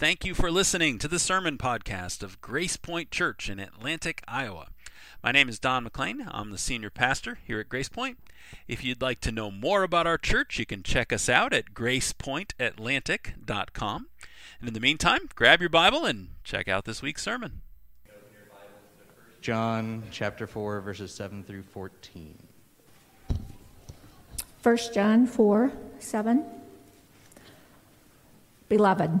Thank you for listening to the sermon podcast of Grace Point Church in Atlantic, Iowa. My name is Don McLean. I'm the senior pastor here at Grace Point. If you'd like to know more about our church, you can check us out at gracepointatlantic.com. And in the meantime, grab your Bible and check out this week's sermon. John chapter 4, verses 7 through 14. 1 John 4:7. Beloved,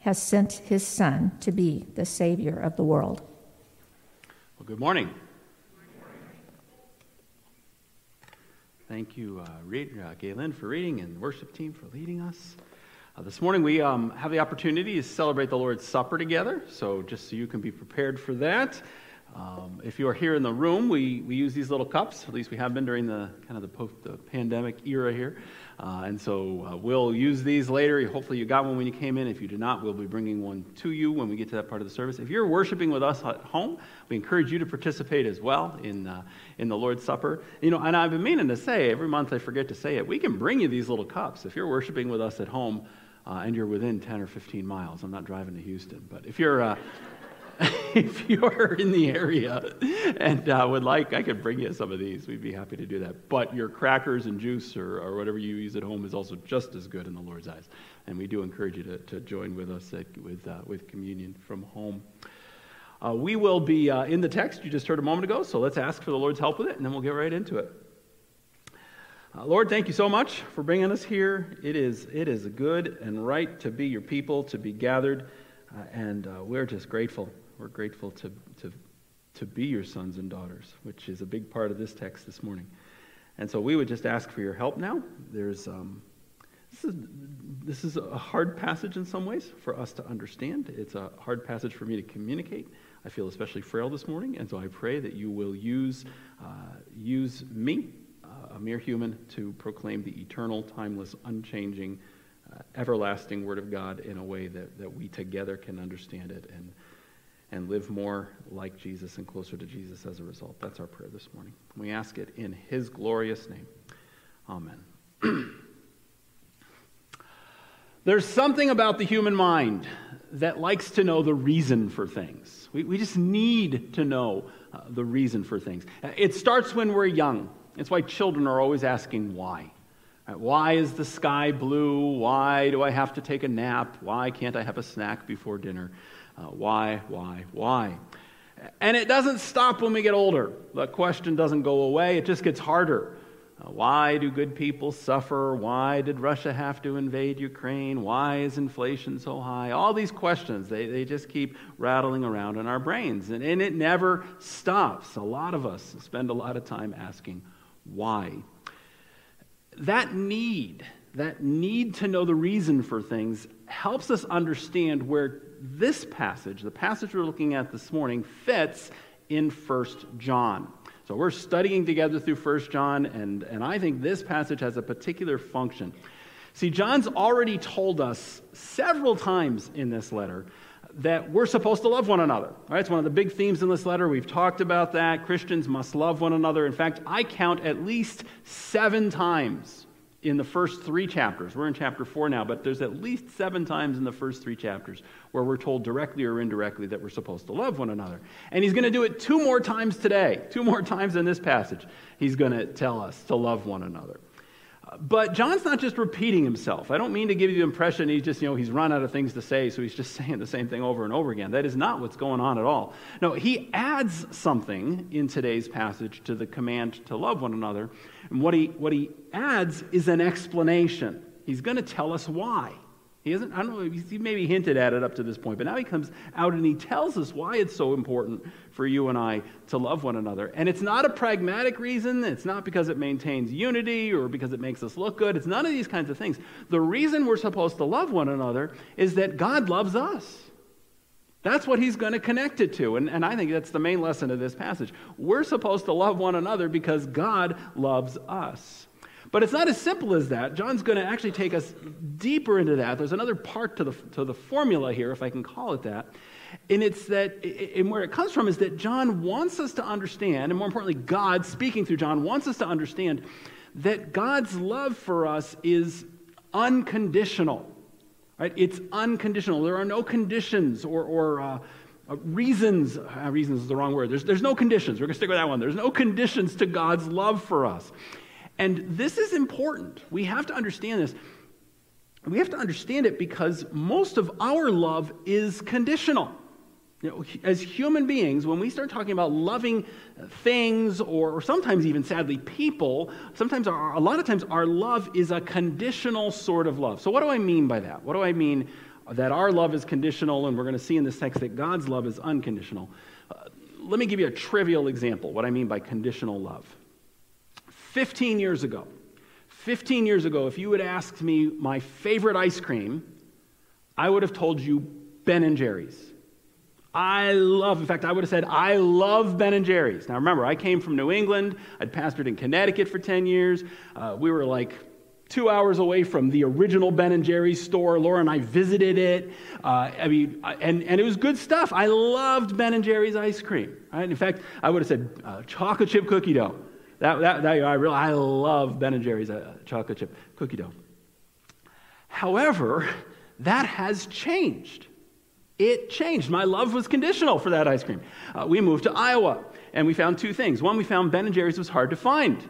has sent his Son to be the Savior of the world. Well, good morning. Thank you, Galen, for reading, and the worship team for leading us. This morning we have the opportunity to celebrate the Lord's Supper together, so just so you can be prepared for that. If you are here in the room, we use these little cups, at least we have been during the pandemic era here. And so we'll use these later. Hopefully you got one when you came in. If you did not, we'll be bringing one to you when we get to that part of the service. If you're worshiping with us at home, we encourage you to participate as well in the Lord's Supper. You know, and I've been meaning to say, every month I forget to say it, we can bring you these little cups. If you're worshiping with us at home and you're within 10 or 15 miles, I'm not driving to Houston, but if you're... if you're in the area and would like, I could bring you some of these. We'd be happy to do that. But your crackers and juice or whatever you use at home is also just as good in the Lord's eyes. And we do encourage you to join with us with communion from home. We will be in the text you just heard a moment ago, so let's ask for the Lord's help with it, and then we'll get right into it. Lord, thank you so much for bringing us here. It is good and right to be your people, to be gathered, and we're just grateful. We're grateful to be your sons and daughters, which is a big part of this text this morning. And so we would just ask for your help now. There's this is a hard passage in some ways for us to understand. It's a hard passage for me to communicate. I feel especially frail this morning, and so I pray that you will use me, a mere human, to proclaim the eternal, timeless, unchanging, everlasting Word of God in a way that we together can understand it and live more like Jesus and closer to Jesus as a result. That's our prayer this morning. We ask it in his glorious name. Amen. There's something about the human mind that likes to know the reason for things. We just need to know the reason for things. It starts when we're young. It's why children are always asking why. Why is the sky blue? Why do I have to take a nap? Why can't I have a snack before dinner? Why? And it doesn't stop when we get older. The question doesn't go away. It just gets harder. Why do good people suffer? Why did Russia have to invade Ukraine? Why is inflation so high? All these questions, they just keep rattling around in our brains. And it never stops. A lot of us spend a lot of time asking why. That need to know the reason for things helps us understand where this passage, the passage we're looking at this morning, fits in 1 John. So we're studying together through 1 John, and I think this passage has a particular function. See, John's already told us several times in this letter that we're supposed to love one another. All right, it's one of the big themes in this letter. We've talked about that. Christians must love one another. In fact, I count at least 7 times in the first 3 chapters. We're in chapter 4 now, but there's at least 7 times in the first 3 chapters where we're told directly or indirectly that we're supposed to love one another. And he's going to do it 2 more times today, 2 more times in this passage. He's going to tell us to love one another. But John's not just repeating himself. I don't mean to give you the impression he's just, he's run out of things to say, so he's just saying the same thing over and over again. That is not what's going on at all. No, he adds something in today's passage to the command to love one another. And what he adds is an explanation. He's going to tell us why. He isn't, I don't know, he maybe hinted at it up to this point, but now he comes out and he tells us why it's so important for you and I to love one another. And it's not a pragmatic reason. It's not because it maintains unity or because it makes us look good. It's none of these kinds of things. The reason we're supposed to love one another is that God loves us. That's what he's going to connect it to. And I think that's the main lesson of this passage. We're supposed to love one another because God loves us. But it's not as simple as that. John's going to actually take us deeper into that. There's another part to the formula here, if I can call it that. And it's that, and where it comes from is that John wants us to understand, and more importantly, God speaking through John wants us to understand that God's love for us is unconditional. Right? It's unconditional. There are no conditions or reasons. Reasons is the wrong word. There's no conditions. We're going to stick with that one. There's no conditions to God's love for us. And this is important. We have to understand this. We have to understand it because most of our love is conditional. As human beings, when we start talking about loving things or sometimes even, sadly, people, a lot of times our love is a conditional sort of love. So what do I mean by that? What do I mean that our love is conditional? And we're going to see in this text that God's love is unconditional. Let me give you a trivial example, what I mean by conditional love. 15 years ago, if you had asked me my favorite ice cream, I would have told you Ben & Jerry's. I would have said, I love Ben & Jerry's. Now remember, I came from New England. I'd pastored in Connecticut for 10 years. We were like 2 hours away from the original Ben & Jerry's store. Laura and I visited it. And it was good stuff. I loved Ben & Jerry's ice cream. Right? In fact, I would have said chocolate chip cookie dough. I love Ben & Jerry's chocolate chip cookie dough. However, that has changed. It changed. My love was conditional for that ice cream. We moved to Iowa, and we found two things. One, we found Ben & Jerry's was hard to find.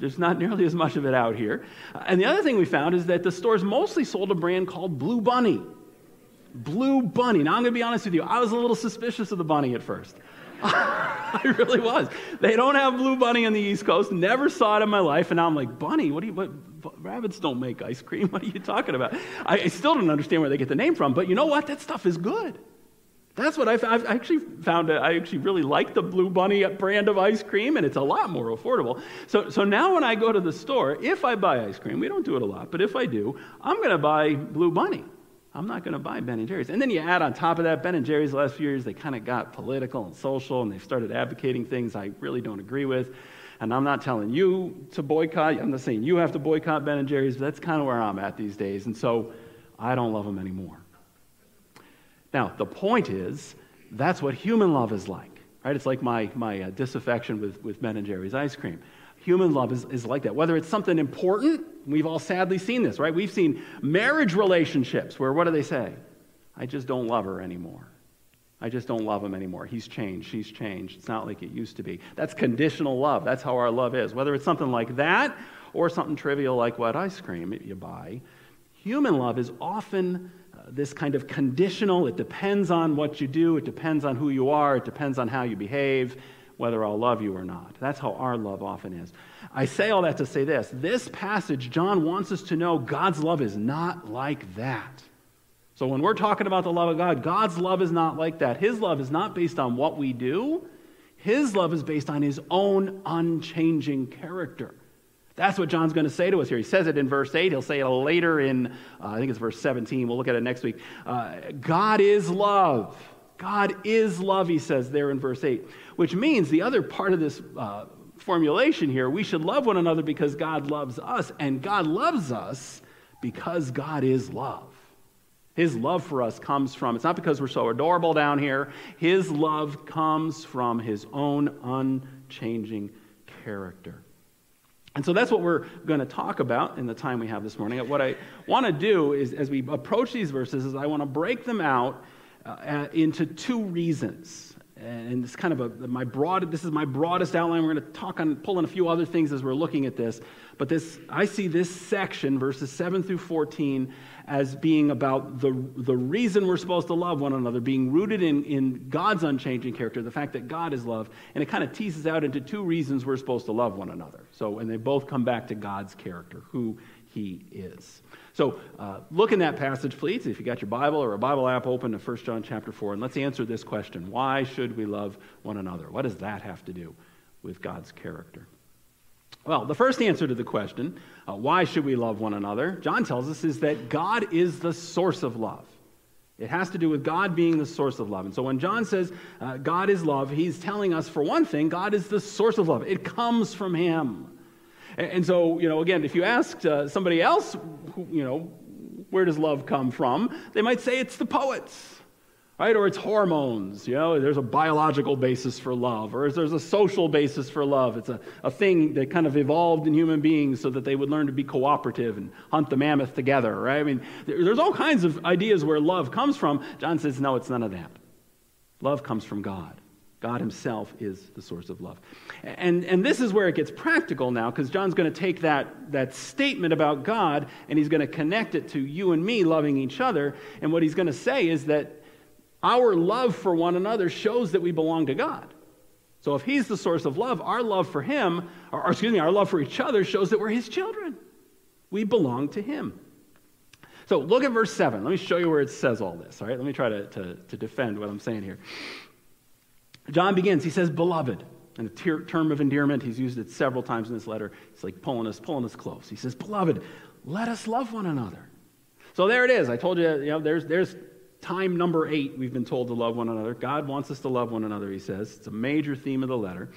There's not nearly as much of it out here. And the other thing we found is that the stores mostly sold a brand called Blue Bunny. Blue Bunny. Now, I'm going to be honest with you. I was a little suspicious of the bunny at first. I really was. They don't have Blue Bunny on the East Coast. Never saw it in my life. And now I'm like, bunny? Rabbits don't make ice cream. What are you talking about? I still don't understand where they get the name from. But you know what? That stuff is good. That's what I actually found. I actually really like the Blue Bunny brand of ice cream, and it's a lot more affordable. So now when I go to the store, if I buy ice cream, we don't do it a lot, but if I do, I'm going to buy Blue Bunny. I'm not going to buy Ben & Jerry's. And then you add on top of that, Ben & Jerry's last few years, they kind of got political and social, and they started advocating things I really don't agree with. And I'm not telling you to boycott. I'm not saying you have to boycott Ben & Jerry's, but that's kind of where I'm at these days. And so I don't love them anymore. Now, the point is, that's what human love is like, right? It's like my disaffection with Ben & Jerry's ice cream. Human love is like that. Whether it's something important, we've all sadly seen this, right? We've seen marriage relationships where, what do they say? I just don't love her anymore. I just don't love him anymore. He's changed. She's changed. It's not like it used to be. That's conditional love. That's how our love is. Whether it's something like that or something trivial like what ice cream you buy, human love is often this kind of conditional. It depends on what you do. It depends on who you are. It depends on how you behave, whether I'll love you or not. That's how our love often is. I say all that to say this. This passage, John wants us to know God's love is not like that. So when we're talking about the love of God, God's love is not like that. His love is not based on what we do. His love is based on his own unchanging character. That's what John's going to say to us here. He says it in verse 8. He'll say it later in, I think it's verse 17. We'll look at it next week. God is love. God is love, he says there in verse 8, which means the other part of this formulation here, we should love one another because God loves us, and God loves us because God is love. His love for us comes from, it's not because we're so adorable down here, his love comes from his own unchanging character. And so that's what we're going to talk about in the time we have this morning. What I want to do is, as we approach these verses, is I want to break them out into two reasons. and this kind of this is my broadest outline. We're going to pull in a few other things as we're looking at this. But I see this section, verses 7 through 14, as being about the reason we're supposed to love one another, being rooted in God's unchanging character, the fact that God is love. And it kind of teases out into two reasons we're supposed to love one another. So, and they both come back to God's character, who He is. So look in that passage, please, if you got your Bible or a Bible app open to 1 John chapter 4, and let's answer this question. Why should we love one another? What does that have to do with God's character? Well, the first answer to the question, why should we love one another, John tells us, is that God is the source of love. It has to do with God being the source of love. And so when John says God is love, he's telling us, for one thing, God is the source of love. It comes from Him. And so, you know, again, if you asked somebody else, where does love come from? They might say it's the poets, right? Or it's hormones, there's a biological basis for love, or there's a social basis for love. It's a thing that kind of evolved in human beings so that they would learn to be cooperative and hunt the mammoth together, right? I mean, there's all kinds of ideas where love comes from. John says, no, it's none of that. Love comes from God. God Himself is the source of love. And this is where it gets practical now, because John's going to take that statement about God and he's going to connect it to you and me loving each other. And what he's going to say is that our love for one another shows that we belong to God. So if He's the source of love, our love for Him, our love for each other shows that we're His children. We belong to Him. So look at verse 7. Let me show you where it says all this, all right? Let me try to defend what I'm saying here. John begins, he says, beloved, and a term of endearment. He's used it several times in this letter. It's like pulling us close. He says, beloved, let us love one another. So there it is. I told you, there's time number 8 we've been told to love one another. God wants us to love one another, he says. It's a major theme of the letter.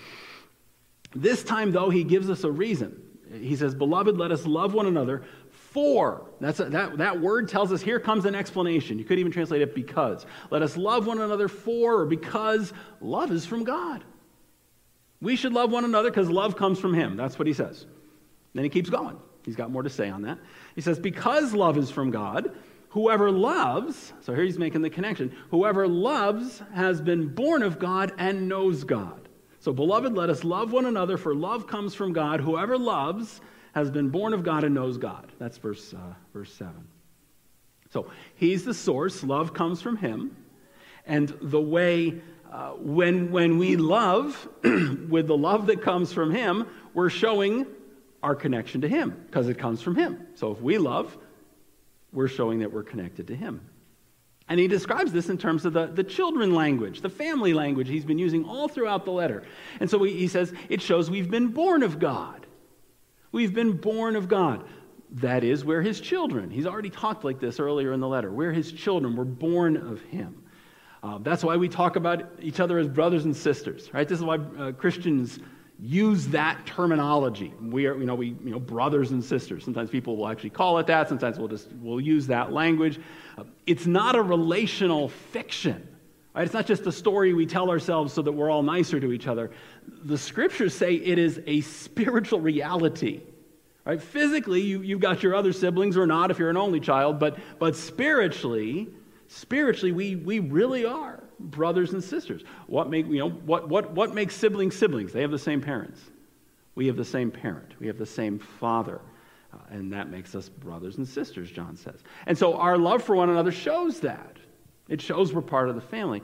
This time, though, he gives us a reason. He says, beloved, let us love one another for. That word tells us here comes an explanation. You could even translate it because. Let us love one another for, or because love is from God. We should love one another because love comes from Him. That's what he says. Then he keeps going. He's got more to say on that. He says, because love is from God, whoever loves, so here he's making the connection, whoever loves has been born of God and knows God. So, beloved, let us love one another, for love comes from God. Whoever loves has been born of God and knows God. That's verse 7. So, He's the source. Love comes from Him. And the way, when we love, with the love that comes from Him, we're showing our connection to Him, because it comes from Him. So, if we love, we're showing that we're connected to Him. And he describes this in terms of the children language, the family language he's been using all throughout the letter. And so he says, it shows we've been born of God. We've been born of God. That is, we're His children. He's already talked like this earlier in the letter. We're His children. We're born of Him. That's why we talk about each other as brothers and sisters, right? This is why Christians use that terminology. We are brothers and sisters. Sometimes people will actually call it that. Sometimes we'll use that language. It's not a relational fiction, right? It's not just a story we tell ourselves so that we're all nicer to each other. The Scriptures say it is a spiritual reality, right? Physically, you've got your other siblings or not if you're an only child, but spiritually, we really are brothers and sisters. What makes siblings? They have the same parents. We have the same parent. We have the same Father. And that makes us brothers and sisters, John says. And so our love for one another shows that. It shows we're part of the family.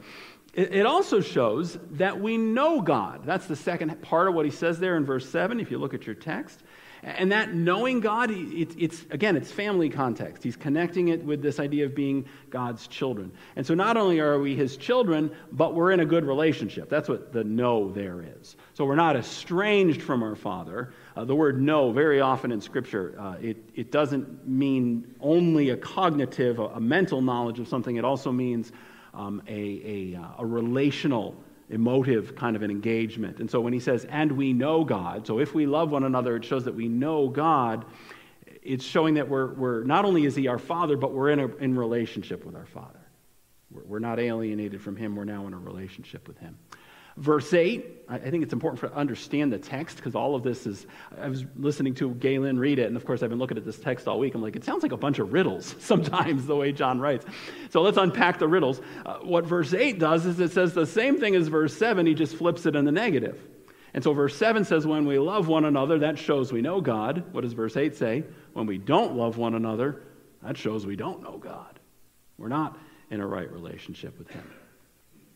It also shows that we know God. That's the second part of what he says there in verse 7, if you look at your text. And that knowing God, it's family context. He's connecting it with this idea of being God's children. And so not only are we His children, but we're in a good relationship. That's what the know there is. So we're not estranged from our Father. The word know, very often in Scripture, it doesn't mean only a cognitive, a mental knowledge of something. It also means a relational, emotive kind of an engagement. And so when he says, and we know God, so if we love one another, it shows that we know God. It's showing that we're not only is He our Father, but we're in relationship with our Father. We're not alienated from Him. We're now in a relationship with Him. Verse 8, I think it's important to understand the text because all of this is, I was listening to Galen read it, and of course I've been looking at this text all week. I'm like, it sounds like a bunch of riddles sometimes the way John writes. So let's unpack the riddles. What verse 8 does is it says the same thing as verse 7, he just flips it in the negative. And so verse 7 says when we love one another, that shows we know God. What does verse 8 say? When we don't love one another, that shows we don't know God. We're not in a right relationship with him.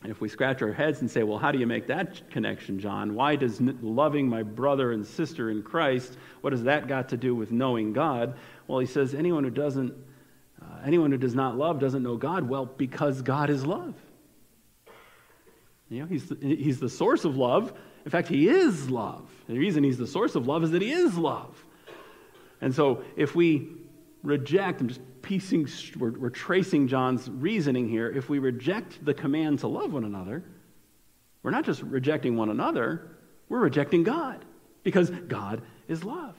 And if we scratch our heads and say, well, how do you make that connection, John? Why does loving my brother and sister in Christ, what does that got to do with knowing God? Well, he says anyone who does not love doesn't know God. Well, because God is love. You know, he's the source of love. In fact, he is love. The reason he's the source of love is that he is love. And so if we reject, I'm just piecing, we're tracing John's reasoning here. If we reject the command to love one another, we're not just rejecting one another, we're rejecting God, because God is love.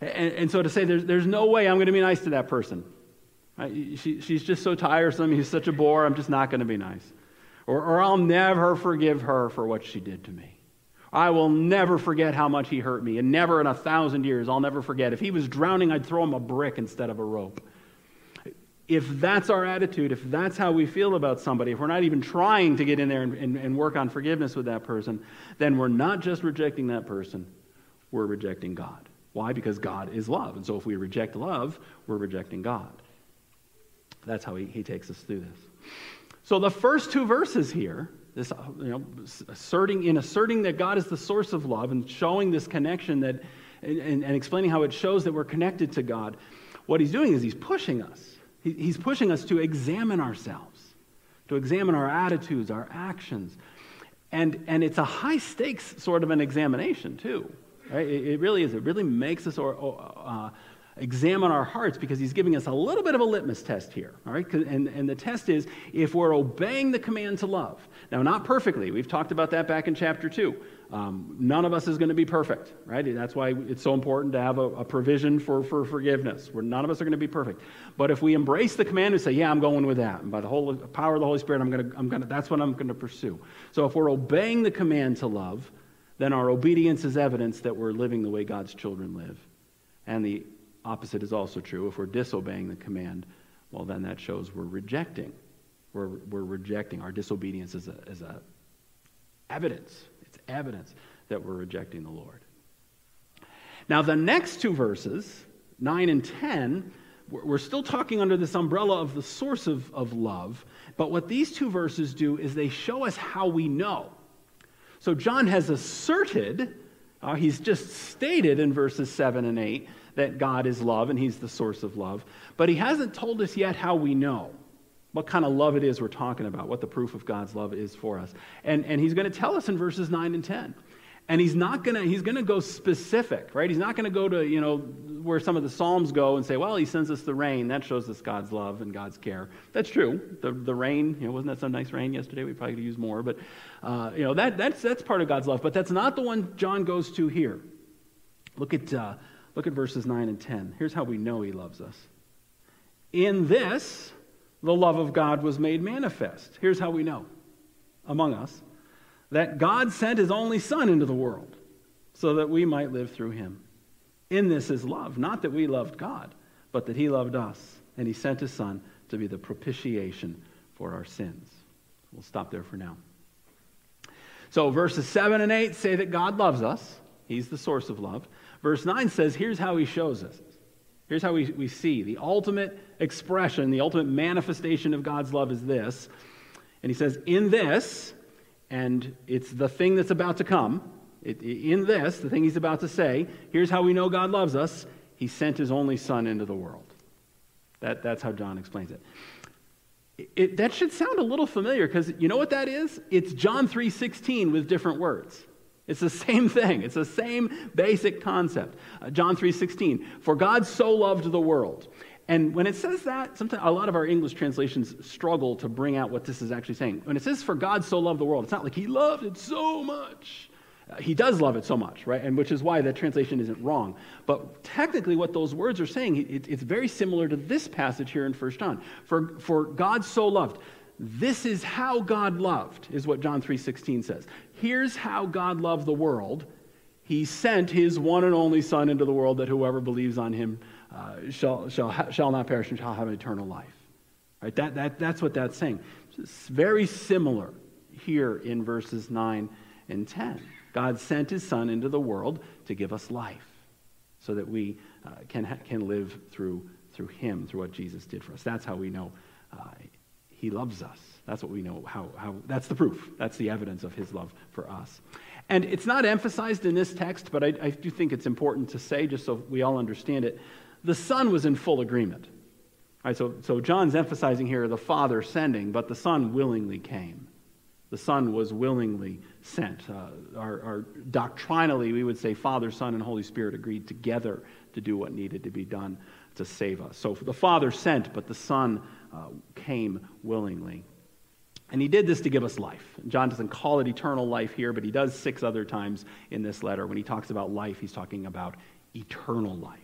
And so to say there's no way I'm going to be nice to that person. Right? She's just so tiresome, he's such a bore, I'm just not going to be nice. Or I'll never forgive her for what she did to me. I will never forget how much he hurt me, and never in 1,000 years, I'll never forget. If he was drowning, I'd throw him a brick instead of a rope. If that's our attitude, if that's how we feel about somebody, if we're not even trying to get in there and work on forgiveness with that person, then we're not just rejecting that person, we're rejecting God. Why? Because God is love. And so if we reject love, we're rejecting God. That's how he takes us through this. So the first two verses here, this, asserting that God is the source of love and showing this connection that, and explaining how it shows that we're connected to God, what he's doing is he's pushing us. He's pushing us to examine ourselves, to examine our attitudes, our actions. And it's a high stakes sort of an examination too. Right? It really is. It really makes us examine our hearts, because he's giving us a little bit of a litmus test here, all right? And the test is if we're obeying the command to love. Now, not perfectly. We've talked about that back in chapter 2. None of us is going to be perfect, right? That's why it's so important to have a provision for forgiveness. None of us are going to be perfect. But if we embrace the command and say, yeah, I'm going with that, and by the power of the Holy Spirit, that's what I'm going to pursue. So if we're obeying the command to love, then our obedience is evidence that we're living the way God's children live. And the opposite is also true. If we're disobeying the command, well, then that shows we're rejecting. We're rejecting. Our disobedience is a evidence. It's evidence that we're rejecting the Lord. Now, the next two verses, 9 and 10, we're still talking under this umbrella of the source of love, but what these two verses do is they show us how we know. So John has asserted, he's just stated in verses 7 and 8, that God is love and he's the source of love. But he hasn't told us yet how we know, what kind of love it is we're talking about, what the proof of God's love is for us. And he's going to tell us in verses 9 and 10. And he's going to go specific, right? He's not going to go to, where some of the Psalms go and say, well, he sends us the rain. That shows us God's love and God's care. That's true. The rain, wasn't that some nice rain yesterday? We probably could use more, but that's part of God's love. But that's not the one John goes to here. Look at verses 9 and 10. Here's how we know he loves us. In this, the love of God was made manifest. Here's how we know, among us, that God sent his only Son into the world so that we might live through him. In this is love, not that we loved God, but that he loved us, and he sent his Son to be the propitiation for our sins. We'll stop there for now. So verses 7 and 8 say that God loves us. He's the source of love. Verse 9 says, here's how he shows us. Here's how we see. The ultimate expression, the ultimate manifestation of God's love is this. And he says, in this, and it's the thing that's about to come. In this, the thing he's about to say, here's how we know God loves us. He sent his only Son into the world. That's how John explains it. That should sound a little familiar, because you know what that is? It's John 3:16 with different words. It's the same thing. It's the same basic concept. John 3:16, for God so loved the world. And when it says that, sometimes a lot of our English translations struggle to bring out what this is actually saying. When it says, for God so loved the world, it's not like he loved it so much. He does love it so much, right? And which is why that translation isn't wrong. But technically what those words are saying, it's very similar to this passage here in 1 John. For God so loved. This is how God loved, is what John 3:16 says. Here's how God loved the world. He sent his one and only Son into the world that whoever believes on him shall not perish and shall have eternal life. Right? That's what that's saying. It's very similar here in verses 9 and 10. God sent his Son into the world to give us life so that we can live through him, through what Jesus did for us. That's how we know he loves us. That's what we know, how that's the proof. That's the evidence of his love for us. And it's not emphasized in this text, but I do think it's important to say, just so we all understand it, the Son was in full agreement. All right, so John's emphasizing here the Father sending, but the Son willingly came. The Son was willingly sent. Doctrinally, we would say Father, Son, and Holy Spirit agreed together to do what needed to be done to save us. So the Father sent, but the Son came willingly. And he did this to give us life. John doesn't call it eternal life here, but he does 6 other times in this letter. When he talks about life, he's talking about eternal life.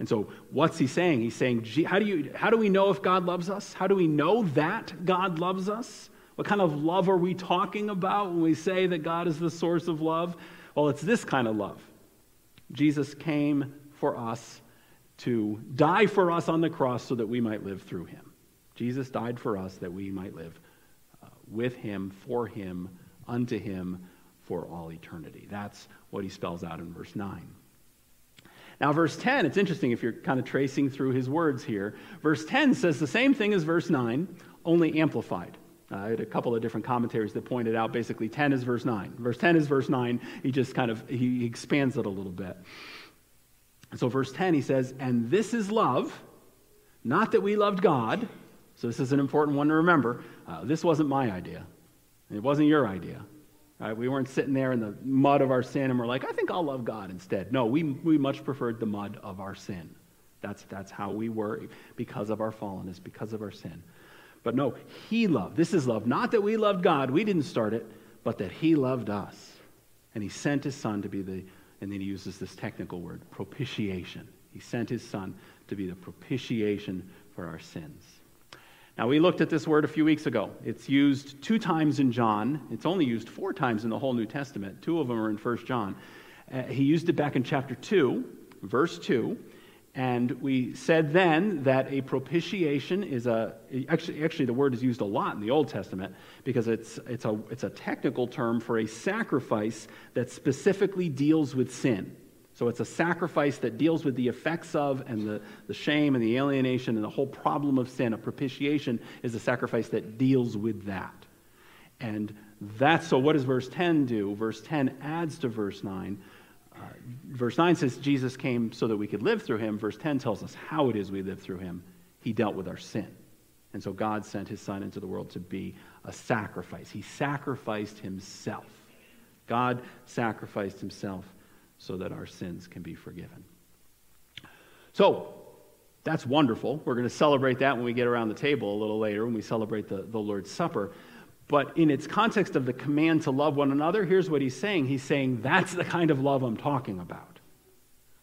And so what's he saying? He's saying, how do we know if God loves us? How do we know that God loves us? What kind of love are we talking about when we say that God is the source of love? Well, it's this kind of love. Jesus came for us to die for us on the cross so that we might live through him. Jesus died for us that we might live with him, for him, unto him, for all eternity. That's what he spells out in verse 9. Now, verse 10, it's interesting if you're kind of tracing through his words here. Verse 10 says the same thing as verse 9, only amplified. I had a couple of different commentaries that pointed out basically 10 is verse 9. Verse 10 is verse 9. He just kind of, he expands it a little bit. So verse 10, he says, and this is love, not that we loved God. So this is an important one to remember. This wasn't my idea. It wasn't your idea. Right? We weren't sitting there in the mud of our sin and we're like, I think I'll love God instead. No, we much preferred the mud of our sin. That's how we were because of our fallenness, because of our sin. But no, he loved. This is love. Not that we loved God. We didn't start it, but that he loved us. And he sent his Son to be the, and then he uses this technical word, propitiation. He sent his Son to be the propitiation for our sins. Now, we looked at this word a few weeks ago. It's used 2 times in John. It's only used 4 times in the whole New Testament. 2 of them are in 1 John. He used it back in chapter 2, verse 2. And we said then that a propitiation is actually the word is used a lot in the Old Testament because it's a technical term for a sacrifice that specifically deals with sin. So it's a sacrifice that deals with the effects of and the shame and the alienation and the whole problem of sin. A propitiation is a sacrifice that deals with that. And that's, so what does verse 10 do? Verse 10 adds to verse 9. Verse 9 says Jesus came so that we could live through him. Verse 10 tells us how it is we live through him. He dealt with our sin. And so God sent his Son into the world to be a sacrifice. He sacrificed himself. God sacrificed himself so that our sins can be forgiven. So that's wonderful. We're going to celebrate that when we get around the table a little later when we celebrate the Lord's Supper. But in its context of the command to love one another, here's what he's saying. He's saying, that's the kind of love I'm talking about.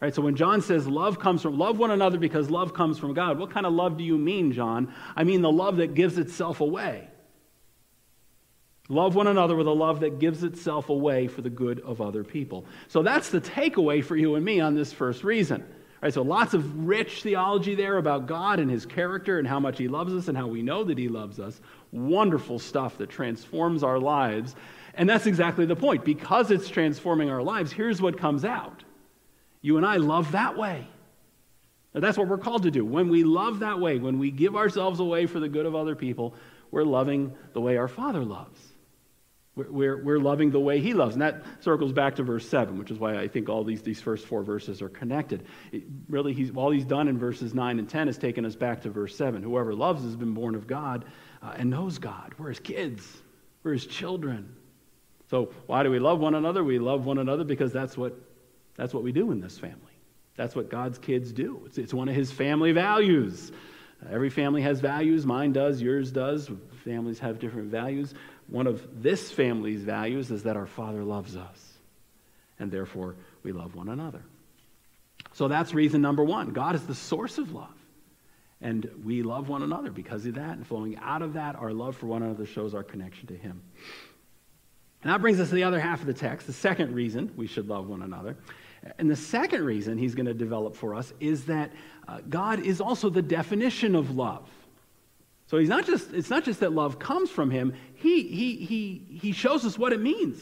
Right? So when John says love comes from, love one another because love comes from God, what kind of love do you mean, John? I mean the love that gives itself away. Love one another with a love that gives itself away for the good of other people. So that's the takeaway for you and me on this first reason. Right, so lots of rich theology there about God and his character and how much he loves us and how we know that he loves us. Wonderful stuff that transforms our lives. And that's exactly the point. Because it's transforming our lives, here's what comes out. You and I love that way. Now, that's what we're called to do. When we love that way, when we give ourselves away for the good of other people, we're loving the way our Father loves. We're loving the way he loves. And that circles back to verse 7, which is why I think all these first 4 verses are connected. All he's done in verses 9 and 10 has taken us back to verse 7. Whoever loves has been born of God and knows God. We're his kids. We're his children. So why do we love one another? We love one another because that's what we do in this family. That's what God's kids do. It's one of his family values. Every family has values. Mine does. Yours does. Families have different values. One of this family's values is that our Father loves us, and therefore we love one another. So that's reason number 1. God is the source of love, And we love one another because of that. And flowing out of that, our love for one another shows our connection to him. And that brings us to the other half of the text, the second reason we should love one another. And the second reason he's going to develop for us is that God is also the definition of love. So it's not just that love comes from him, he shows us what it means.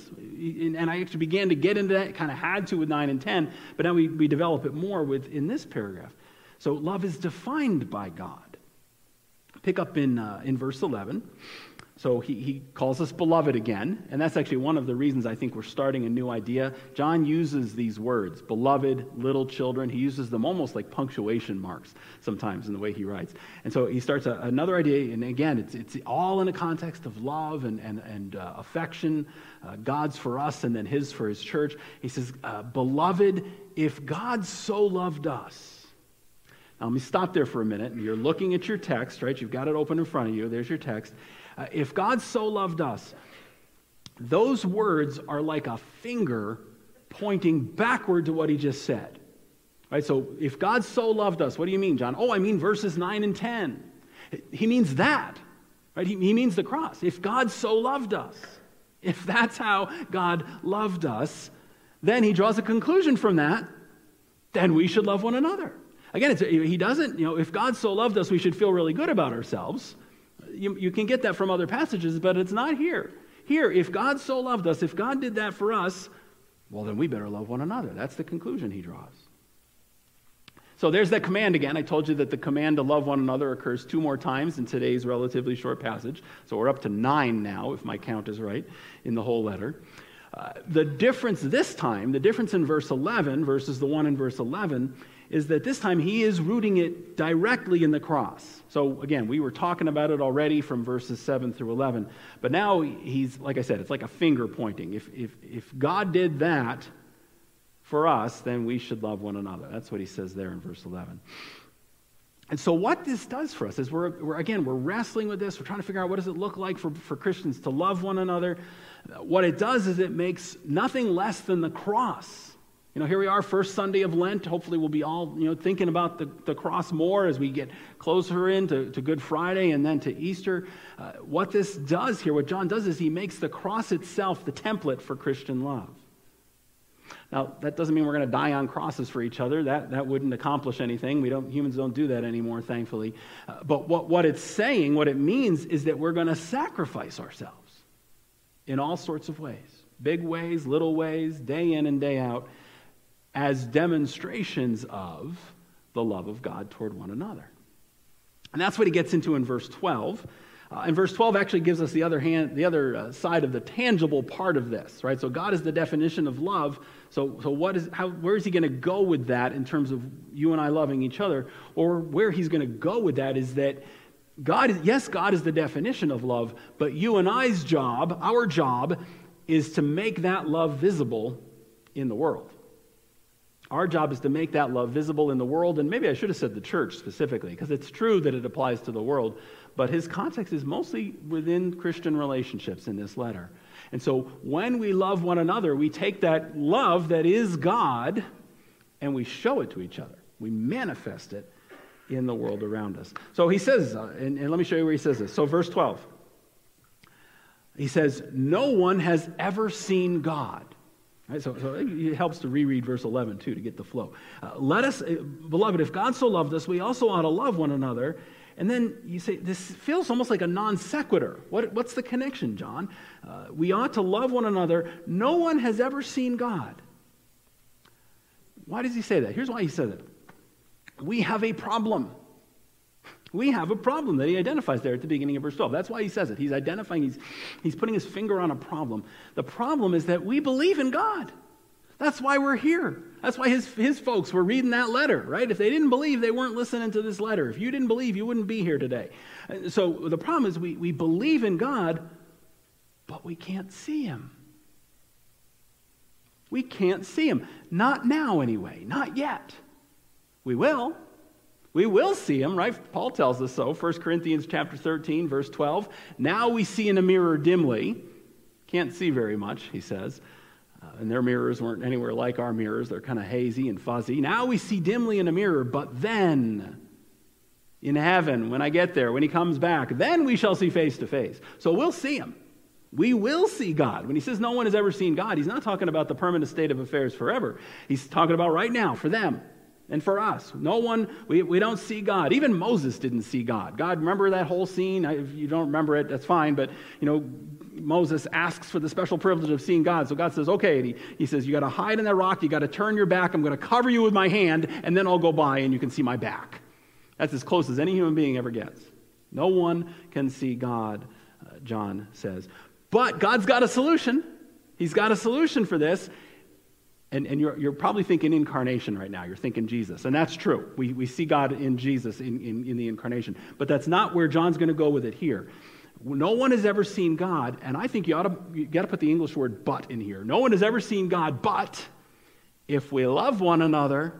And I actually began to get into that, kind of had to with 9 and 10, but now we develop it more in this paragraph. So love is defined by God. Pick up in verse 11. So he calls us beloved again, and that's actually one of the reasons I think we're starting a new idea. John uses these words, beloved, little children. He uses them almost like punctuation marks sometimes in the way he writes. And so he starts another idea, and again, it's all in a context of love and affection, God's for us and then his for his church. He says, beloved, if God so loved us. Now, let me stop there for a minute. You're looking at your text, right? You've got it open in front of you. There's your text. If God so loved us, those words are like a finger pointing backward to what he just said. Right? So if God so loved us, what do you mean, John? Oh, I mean verses 9 and 10. He means that. Right? He means the cross. If God so loved us, if that's how God loved us, then he draws a conclusion from that. Then we should love one another. Again, he doesn't, if God so loved us, we should feel really good about ourselves. You can get that from other passages, but it's not here. Here, if God so loved us, if God did that for us, well, then we better love one another. That's the conclusion he draws. So there's that command again. I told you that the command to love one another occurs 2 more times in today's relatively short passage. So we're up to 9 now, if my count is right, in the whole letter. The difference this time, the difference in verse 11 versus the one in verse 11, is that this time he is rooting it directly in the cross. So again, we were talking about it already from verses 7 through 11, but now he's, like I said, it's like a finger pointing. If God did that for us, then we should love one another. That's what he says there in verse 11. And so what this does for us is we're wrestling with this. We're trying to figure out what does it look like for Christians to love one another. What it does is it makes nothing less than the cross. Here we are, first Sunday of Lent. Hopefully we'll be all, thinking about the cross more as we get closer to Good Friday and then to Easter. What this does here, what John does is he makes the cross itself the template for Christian love. Now, that doesn't mean we're going to die on crosses for each other. That wouldn't accomplish anything. Humans don't do that anymore, thankfully. But what it's saying, what it means is that we're going to sacrifice ourselves in all sorts of ways. Big ways, little ways, day in and day out, as demonstrations of the love of God toward one another. And that's what he gets into in verse 12. And verse 12 actually gives us the other side of the tangible part of this, right? So God is the definition of love. So where is he going to go with that in terms of you and I loving each other? Or where he's going to go with that is that God is the definition of love, but you and I's job, our job, is to make that love visible in the world. Our job is to make that love visible in the world, and maybe I should have said the church specifically, because it's true that it applies to the world, but his context is mostly within Christian relationships in this letter. And so when we love one another, we take that love that is God, and we show it to each other. We manifest it in the world around us. So he says, and let me show you where he says this. So verse 12, he says, no one has ever seen God. Right, so it helps to reread verse 11, too, to get the flow. Beloved, if God so loved us, we also ought to love one another. And then you say, this feels almost like a non sequitur. What's the connection, John? We ought to love one another. No one has ever seen God. Why does he say that? Here's why he says it. We have a problem. We have a problem that he identifies there at the beginning of verse 12. That's why he says it. He's identifying, he's putting his finger on a problem. The problem is that we believe in God. That's why we're here. That's why his folks were reading that letter, right? If they didn't believe, they weren't listening to this letter. If you didn't believe, you wouldn't be here today. So the problem is we believe in God, but we can't see him. We can't see him. Not now, anyway. Not yet. We will. We will see him, right? Paul tells us so. 1 Corinthians chapter 13, verse 12. Now we see in a mirror dimly. Can't see very much, he says. And their mirrors weren't anywhere like our mirrors. They're kind of hazy and fuzzy. Now we see dimly in a mirror, but then in heaven when I get there, when he comes back. Then we shall see face to face. So we'll see him. We will see God. When he says no one has ever seen God, he's not talking about the permanent state of affairs forever. He's talking about right now for them and for us. No one, we don't see God. Even Moses didn't see God. God, remember that whole scene? If you don't remember it, that's fine. But, you know, Moses asks for the special privilege of seeing God. So God says, okay. And he says, you got to hide in that rock. You got to turn your back. I'm going to cover you with my hand, and then I'll go by and you can see my back. That's as close as any human being ever gets. No one can see God, John says. But God's got a solution. He's got a solution for this. And you're probably thinking incarnation right now. You're thinking Jesus. And that's true. We see God in Jesus, in the incarnation. But that's not where John's going to go with it here. No one has ever seen God. And I think you got to put the English word but in here. No one has ever seen God, but if we love one another,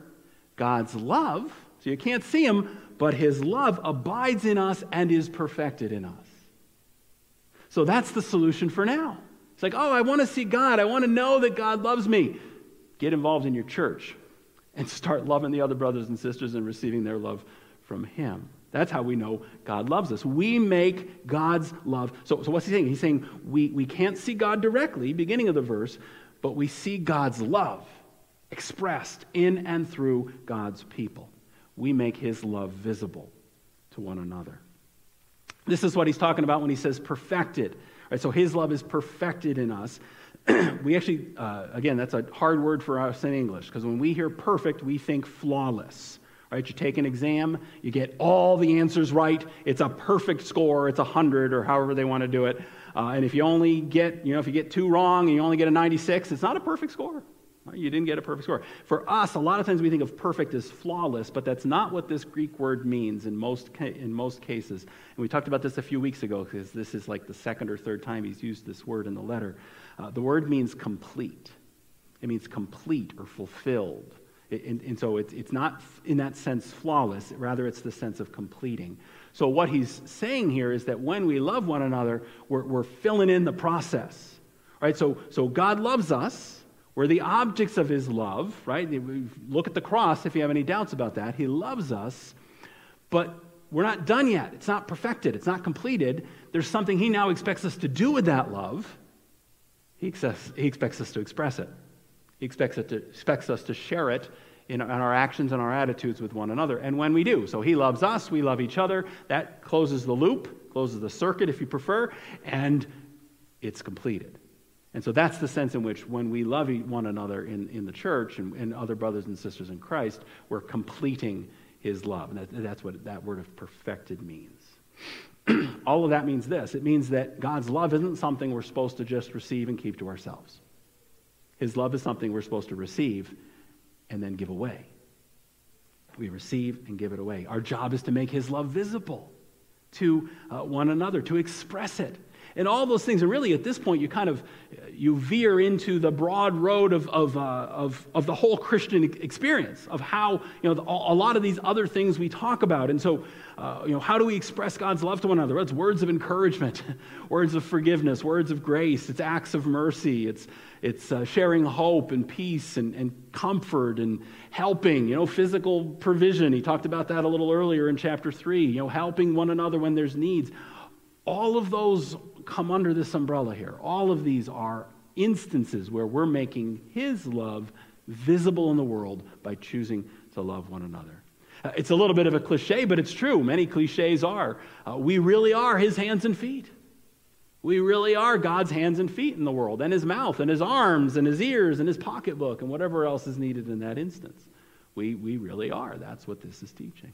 God's love, so you can't see him, but his love abides in us and is perfected in us. So that's the solution for now. It's like, oh, I want to see God. I want to know that God loves me. Get involved in your church and start loving the other brothers and sisters and receiving their love from him. That's how we know God loves us. We make God's love. So what's he saying? He's saying we can't see God directly, beginning of the verse, but we see God's love expressed in and through God's people. We make his love visible to one another. This is what he's talking about when he says perfected. Right, so his love is perfected in us. We actually, again, that's a hard word for us in English, because when we hear perfect, we think flawless. Right? You take an exam, you get all the answers right. It's a perfect score. It's 100 or however they want to do it. And if you only get, you know, if you get two wrong and you only get a 96, it's not a perfect score. Right? You didn't get a perfect score. For us, a lot of times we think of perfect as flawless, but that's not what this Greek word means in most cases. And we talked about this a few weeks ago, because this is like the second or third time he's used this word in the letter. The word means complete. It means complete or fulfilled. And so it's not in that sense flawless, rather it's the sense of completing. So what he's saying here is that when we love one another, we're filling in the process. Right? So God loves us. We're the objects of his love. Right? Look at the cross if you have any doubts about that. He loves us, but we're not done yet. It's not perfected. It's not completed. There's something he now expects us to do with that love. He expects us to express it. He expects us to share it in our actions and our attitudes with one another. And when we do, so he loves us, we love each other. That closes the loop, closes the circuit if you prefer, and it's completed. And so that's the sense in which when we love one another in the church and other brothers and sisters in Christ, we're completing his love. And that's what that word of perfected means. All of that means this. It means that God's love isn't something we're supposed to just receive and keep to ourselves. His love is something we're supposed to receive and then give away. We receive and give it away. Our job is to make his love visible to one another, to express it. And all those things, and really at this point, you veer into the broad road of the whole Christian experience, of how, you know, a lot of these other things we talk about. And so, you know, how do we express God's love to one another? It's words of encouragement, words of forgiveness, words of grace. It's acts of mercy. It's sharing hope and peace and comfort and helping, you know, physical provision. He talked about that a little earlier in chapter 3, you know, helping one another when there's needs. All of those come under this umbrella here. All of these are instances where we're making his love visible in the world by choosing to love one another. It's a little bit of a cliche, but it's true. Many cliches are. We really are his hands and feet. We really are God's hands and feet in the world, and his mouth, and his arms, and his ears, and his pocketbook, and whatever else is needed in that instance. We really are. That's what this is teaching.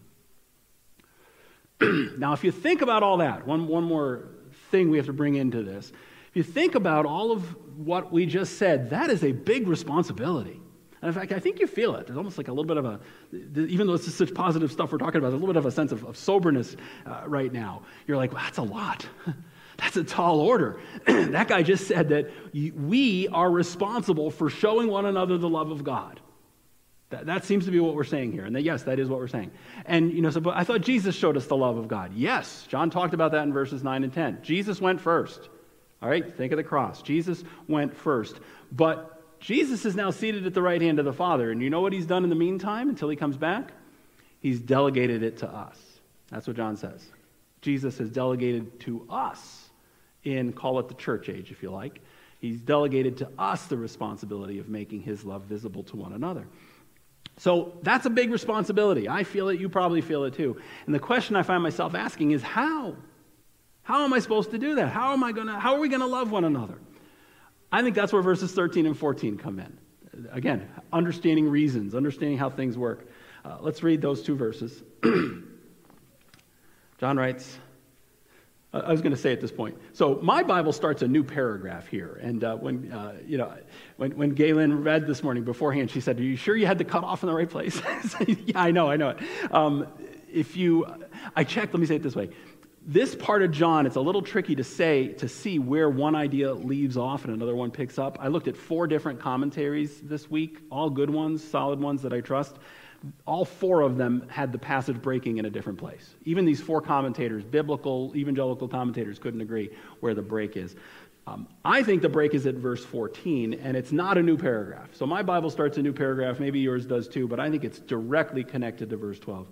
Now, if you think about all that, one more thing we have to bring into this. If you think about all of what we just said, that is a big responsibility. And in fact, I think you feel it. There's almost like a little bit of a, even though this is such positive stuff we're talking about, there's a little bit of a sense of soberness right now. You're like, well, that's a lot. That's a tall order. That guy just said that we are responsible for showing one another the love of God. That seems to be what we're saying here. And that, yes, that is what we're saying. And, you know, so, but I thought Jesus showed us the love of God. Yes, John talked about that in verses 9 and 10. Jesus went first. All right, think of the cross. Jesus went first. But Jesus is now seated at the right hand of the Father. And you know what he's done in the meantime until he comes back? He's delegated it to us. That's what John says. Jesus has delegated to us in, call it the church age if you like, he's delegated to us the responsibility of making his love visible to one another. So that's a big responsibility. I feel it, you probably feel it too. And the question I find myself asking is how? How am I supposed to do that? How are we gonna love one another? I think that's where verses 13 and 14 come in. Again, understanding reasons, understanding how things work. Let's read those two verses. John writes, I was going to say at this point, so my Bible starts a new paragraph here. And when Galen read this morning beforehand, she said, are you sure you had the cutoff in the right place? Yeah, I know it. I checked, let me say it this way. This part of John, it's a little tricky to see where one idea leaves off and another one picks up. I looked at 4 different commentaries this week, all good ones, solid ones that I trust. All 4 of them had the passage breaking in a different place. Even these 4 commentators, biblical, evangelical commentators, couldn't agree where the break is. I think the break is at verse 14, and it's not a new paragraph. So my Bible starts a new paragraph, maybe yours does too, but I think it's directly connected to verse 12.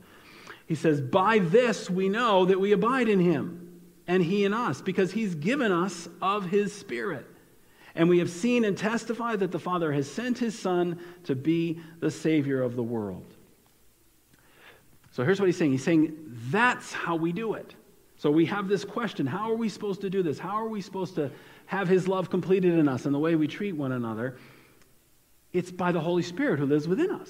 He says, by this we know that we abide in him, and he in us, because he's given us of his Spirit. And we have seen and testified that the Father has sent his Son to be the Savior of the world. So here's what he's saying. He's saying that's how we do it. So we have this question, how are we supposed to do this? How are we supposed to have his love completed in us and the way we treat one another? It's by the Holy Spirit who lives within us.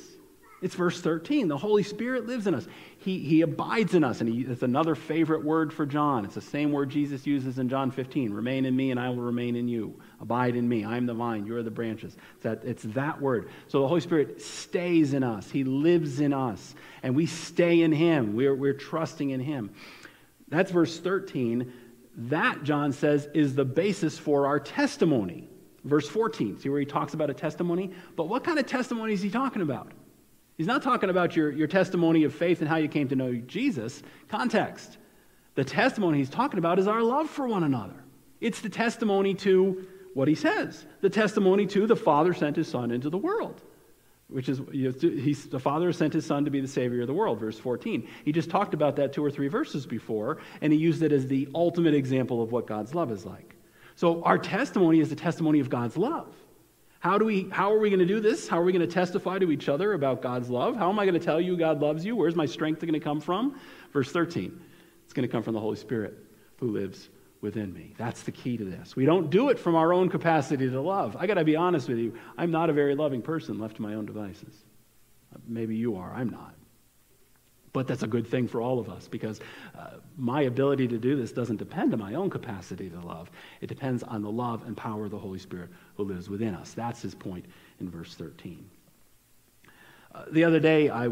It's verse 13. The Holy Spirit lives in us. He abides in us. And it's another favorite word for John. It's the same word Jesus uses in John 15. Remain in me and I will remain in you. Abide in me. I am the vine. You are the branches. It's that word. So the Holy Spirit stays in us. He lives in us. And we stay in him. We're trusting in him. That's verse 13. That, John says, is the basis for our testimony. Verse 14. See where he talks about a testimony? But what kind of testimony is he talking about? He's not talking about your testimony of faith and how you came to know Jesus. Context. The testimony he's talking about is our love for one another. It's the testimony to what he says. The testimony to the Father sent his Son into the world, which is the Father sent his Son to be the Savior of the world, verse 14. He just talked about that 2 or 3 verses before, and he used it as the ultimate example of what God's love is like. So our testimony is the testimony of God's love. How are we going to do this? How are we going to testify to each other about God's love? How am I going to tell you God loves you? Where's my strength going to come from? Verse 13, it's going to come from the Holy Spirit who lives within me. That's the key to this. We don't do it from our own capacity to love. I got to be honest with you. I'm not a very loving person left to my own devices. Maybe you are. I'm not. But that's a good thing for all of us because my ability to do this doesn't depend on my own capacity to love. It depends on the love and power of the Holy Spirit who lives within us. That's his point in verse 13. The other day I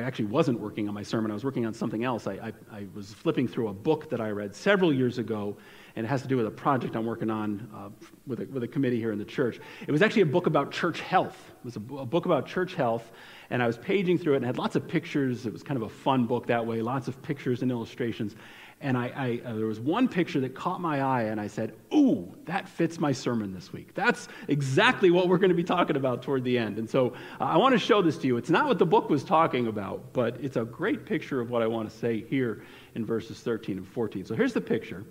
actually wasn't working on my sermon. I was working on something else. I was flipping through a book that I read several years ago, and it has to do with a project I'm working on with a committee here in the church. It was actually a book about church health. It was a book about church health. And I was paging through it and had lots of pictures. It was kind of a fun book that way, lots of pictures and illustrations. And I there was one picture that caught my eye, and I said, ooh, that fits my sermon this week. That's exactly what we're going to be talking about toward the end. And so I want to show this to you. It's not what the book was talking about, but it's a great picture of what I want to say here in verses 13 and 14. So here's the picture.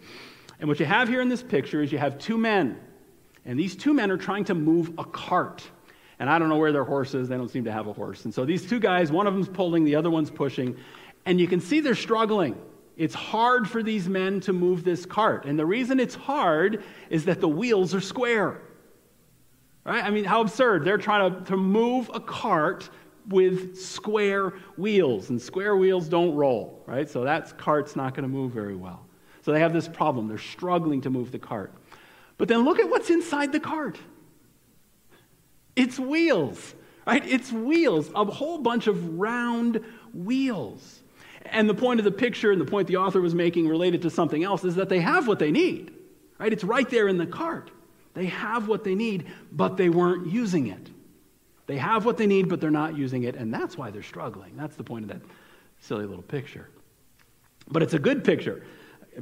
And what you have here in this picture is you have 2 men. And these 2 men are trying to move a cart. And I don't know where their horse is. They don't seem to have a horse. And so these 2 guys, one of them's pulling, the other one's pushing. And you can see they're struggling. It's hard for these men to move this cart. And the reason it's hard is that the wheels are square. Right? I mean, how absurd. They're trying to move a cart with square wheels. And square wheels don't roll. Right? So that cart's not going to move very well. So they have this problem. They're struggling to move the cart. But then look at what's inside the cart. It's wheels, right? It's wheels, a whole bunch of round wheels. And the point of the picture and the point the author was making related to something else is that they have what they need, right? It's right there in the cart. They have what they need, but they weren't using it. They have what they need, but they're not using it, and that's why they're struggling. That's the point of that silly little picture. But it's a good picture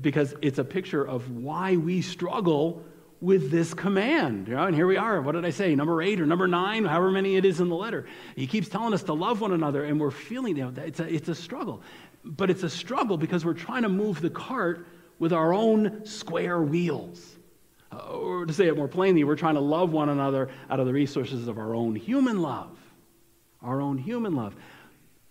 because it's a picture of why we struggle with this command. You know, and here we are. What did I say? Number 8 or number 9, however many it is in the letter. He keeps telling us to love one another, and we're feeling, it's a struggle. But it's a struggle because we're trying to move the cart with our own square wheels. Or to say it more plainly, we're trying to love one another out of the resources of our own human love. Our own human love.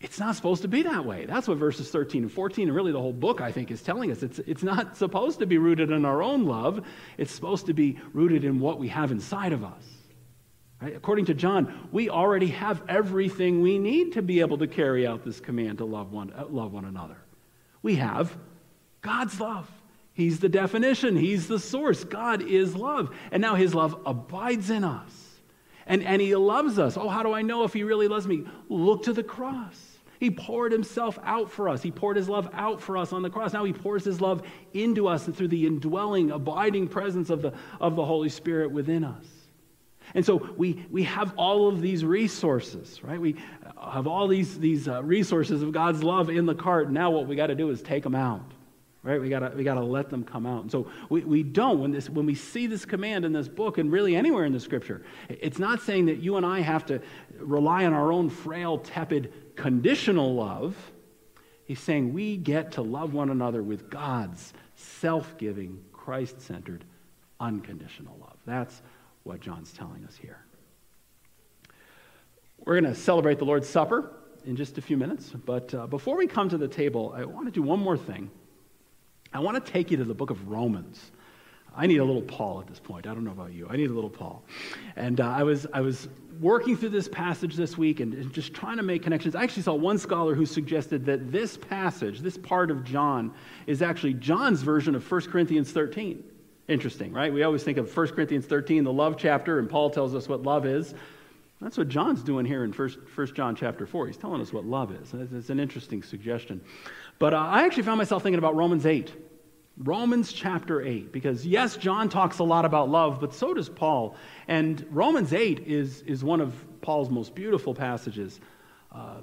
It's not supposed to be that way. That's what verses 13 and 14 and really the whole book, I think, is telling us. It's not supposed to be rooted in our own love. It's supposed to be rooted in what we have inside of us. Right? According to John, we already have everything we need to be able to carry out this command to love one another. We have God's love. He's the definition. He's the source. God is love. And now his love abides in us. And he loves us. Oh, how do I know if he really loves me? Look to the cross. He poured himself out for us. He poured his love out for us on the cross. Now he pours his love into us and through the indwelling, abiding presence of the Holy Spirit within us. And so we have all of these resources, right? We have all these resources of God's love in the cart. Now what we got to do is take them out, right? We got to let them come out. And so when we see this command in this book and really anywhere in the Scripture, it's not saying that you and I have to rely on our own frail, tepid, conditional love. He's saying we get to love one another with God's self-giving, Christ-centered, unconditional love. That's what John's telling us here. We're going to celebrate the Lord's Supper in just a few minutes, but before we come to the table, I want to do one more thing. I want to take you to the book of Romans. I need a little Paul at this point. I don't know about you. I need a little Paul. And I was working through this passage this week and just trying to make connections. I actually saw one scholar who suggested that this passage, this part of John, is actually John's version of 1 Corinthians 13. Interesting, right? We always think of 1 Corinthians 13, the love chapter, and Paul tells us what love is. That's what John's doing here in 1 John chapter 4. He's telling us what love is. It's an interesting suggestion. But I actually found myself thinking about Romans 8. Romans chapter 8. Because yes, John talks a lot about love, but so does Paul. And Romans 8 is one of Paul's most beautiful passages.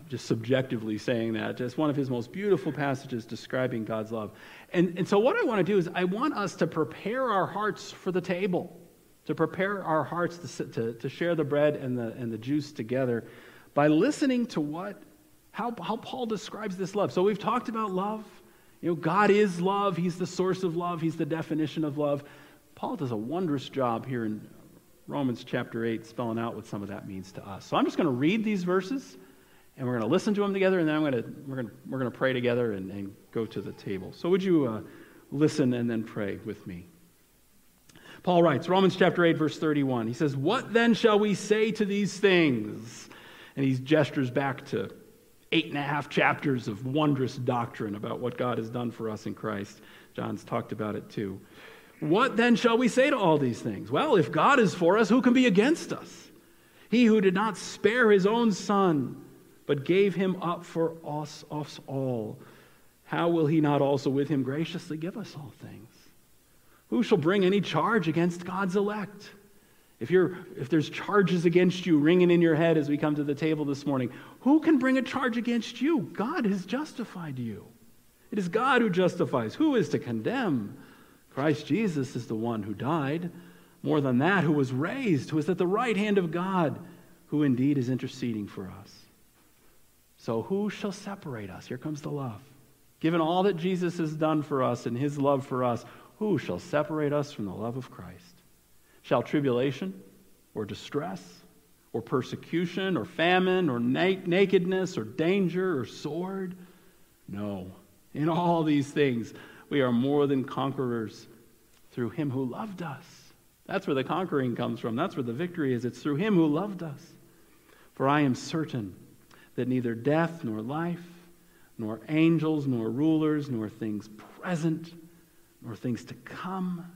Just subjectively saying that, just one of his most beautiful passages describing God's love. And so what I want to do is I want us to prepare our hearts for the table, to prepare our hearts to share the bread and the juice together by listening to how Paul describes this love. So we've talked about love. You know, God is love. He's the source of love. He's the definition of love. Paul does a wondrous job here in Romans chapter 8 spelling out what some of that means to us. So I'm just going to read these verses, and we're going to listen to them together, and then we're going to pray together and go to the table. So would you listen and then pray with me? Paul writes, Romans chapter 8, verse 31. He says, "What then shall we say to these things?" And he gestures back to 8.5 chapters of wondrous doctrine about what God has done for us in Christ. John's talked about it too. What then shall we say to all these things? Well, if God is for us, who can be against us? He who did not spare his own son, but gave him up for us all, how will he not also with him graciously give us all things? Who shall bring any charge against God's elect? If there's charges against you ringing in your head as we come to the table this morning, who can bring a charge against you? God has justified you. It is God who justifies. Who is to condemn? Christ Jesus is the one who died. More than that, who was raised, who is at the right hand of God, who indeed is interceding for us. So who shall separate us? Here comes the love. Given all that Jesus has done for us and his love for us, who shall separate us from the love of Christ? Shall tribulation or distress or persecution or famine or nakedness or danger or sword? No. In all these things, we are more than conquerors through him who loved us. That's where the conquering comes from. That's where the victory is. It's through him who loved us. For I am certain that neither death nor life, nor angels, nor rulers, nor things present, nor things to come,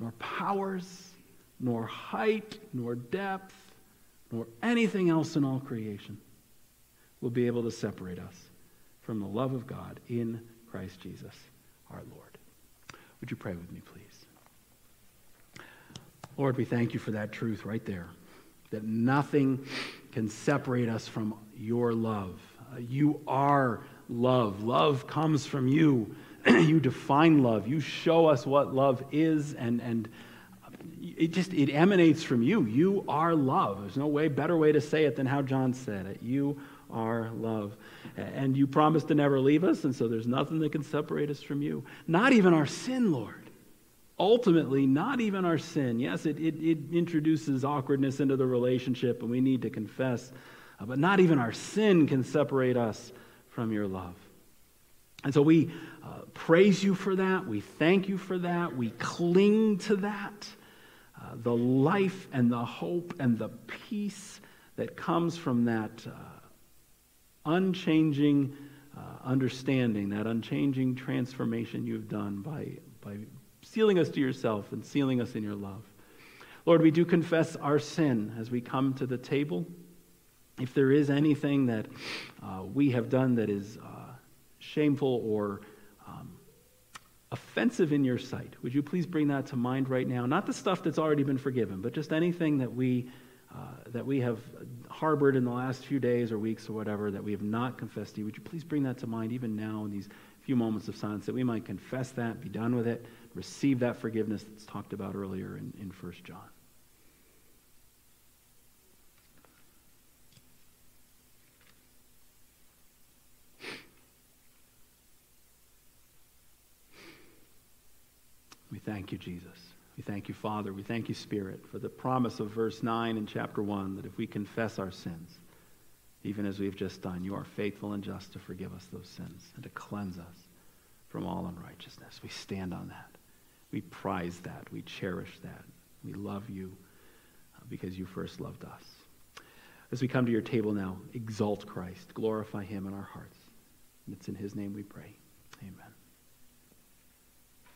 nor powers, nor height, nor depth, nor anything else in all creation will be able to separate us from the love of God in Christ Jesus our Lord. Would you pray with me, please? Lord, we thank you for that truth right there, that nothing can separate us from your love. You are love. Love comes from you. You define love. You show us what love is, and it emanates from you. You are love. There's no better way to say it than how John said it. You our love. And you promised to never leave us, and so there's nothing that can separate us from you. Not even our sin, Lord. Ultimately, not even our sin. Yes, it introduces awkwardness into the relationship, and we need to confess. But not even our sin can separate us from your love. And so we praise you for that. We thank you for that. We cling to that. The life and the hope and the peace that comes from that unchanging understanding, that unchanging transformation you've done by sealing us to yourself and sealing us in your love. Lord, we do confess our sin as we come to the table. If there is anything that we have done that is shameful or offensive in your sight, would you please bring that to mind right now? Not the stuff that's already been forgiven, but just anything that we have harbored in the last few days or weeks or whatever that we have not confessed to you. Would you please bring that to mind even now in these few moments of silence, that we might confess that, be done with it, receive that forgiveness that's talked about earlier in 1 John. We thank you, Jesus. We thank you, Father. We thank you, Spirit, for the promise of verse 9 in chapter 1, that if we confess our sins, even as we've just done, you are faithful and just to forgive us those sins and to cleanse us from all unrighteousness. We stand on that. We prize that. We cherish that. We love you because you first loved us. As we come to your table now, exalt Christ. Glorify him in our hearts. And it's in his name we pray. Amen.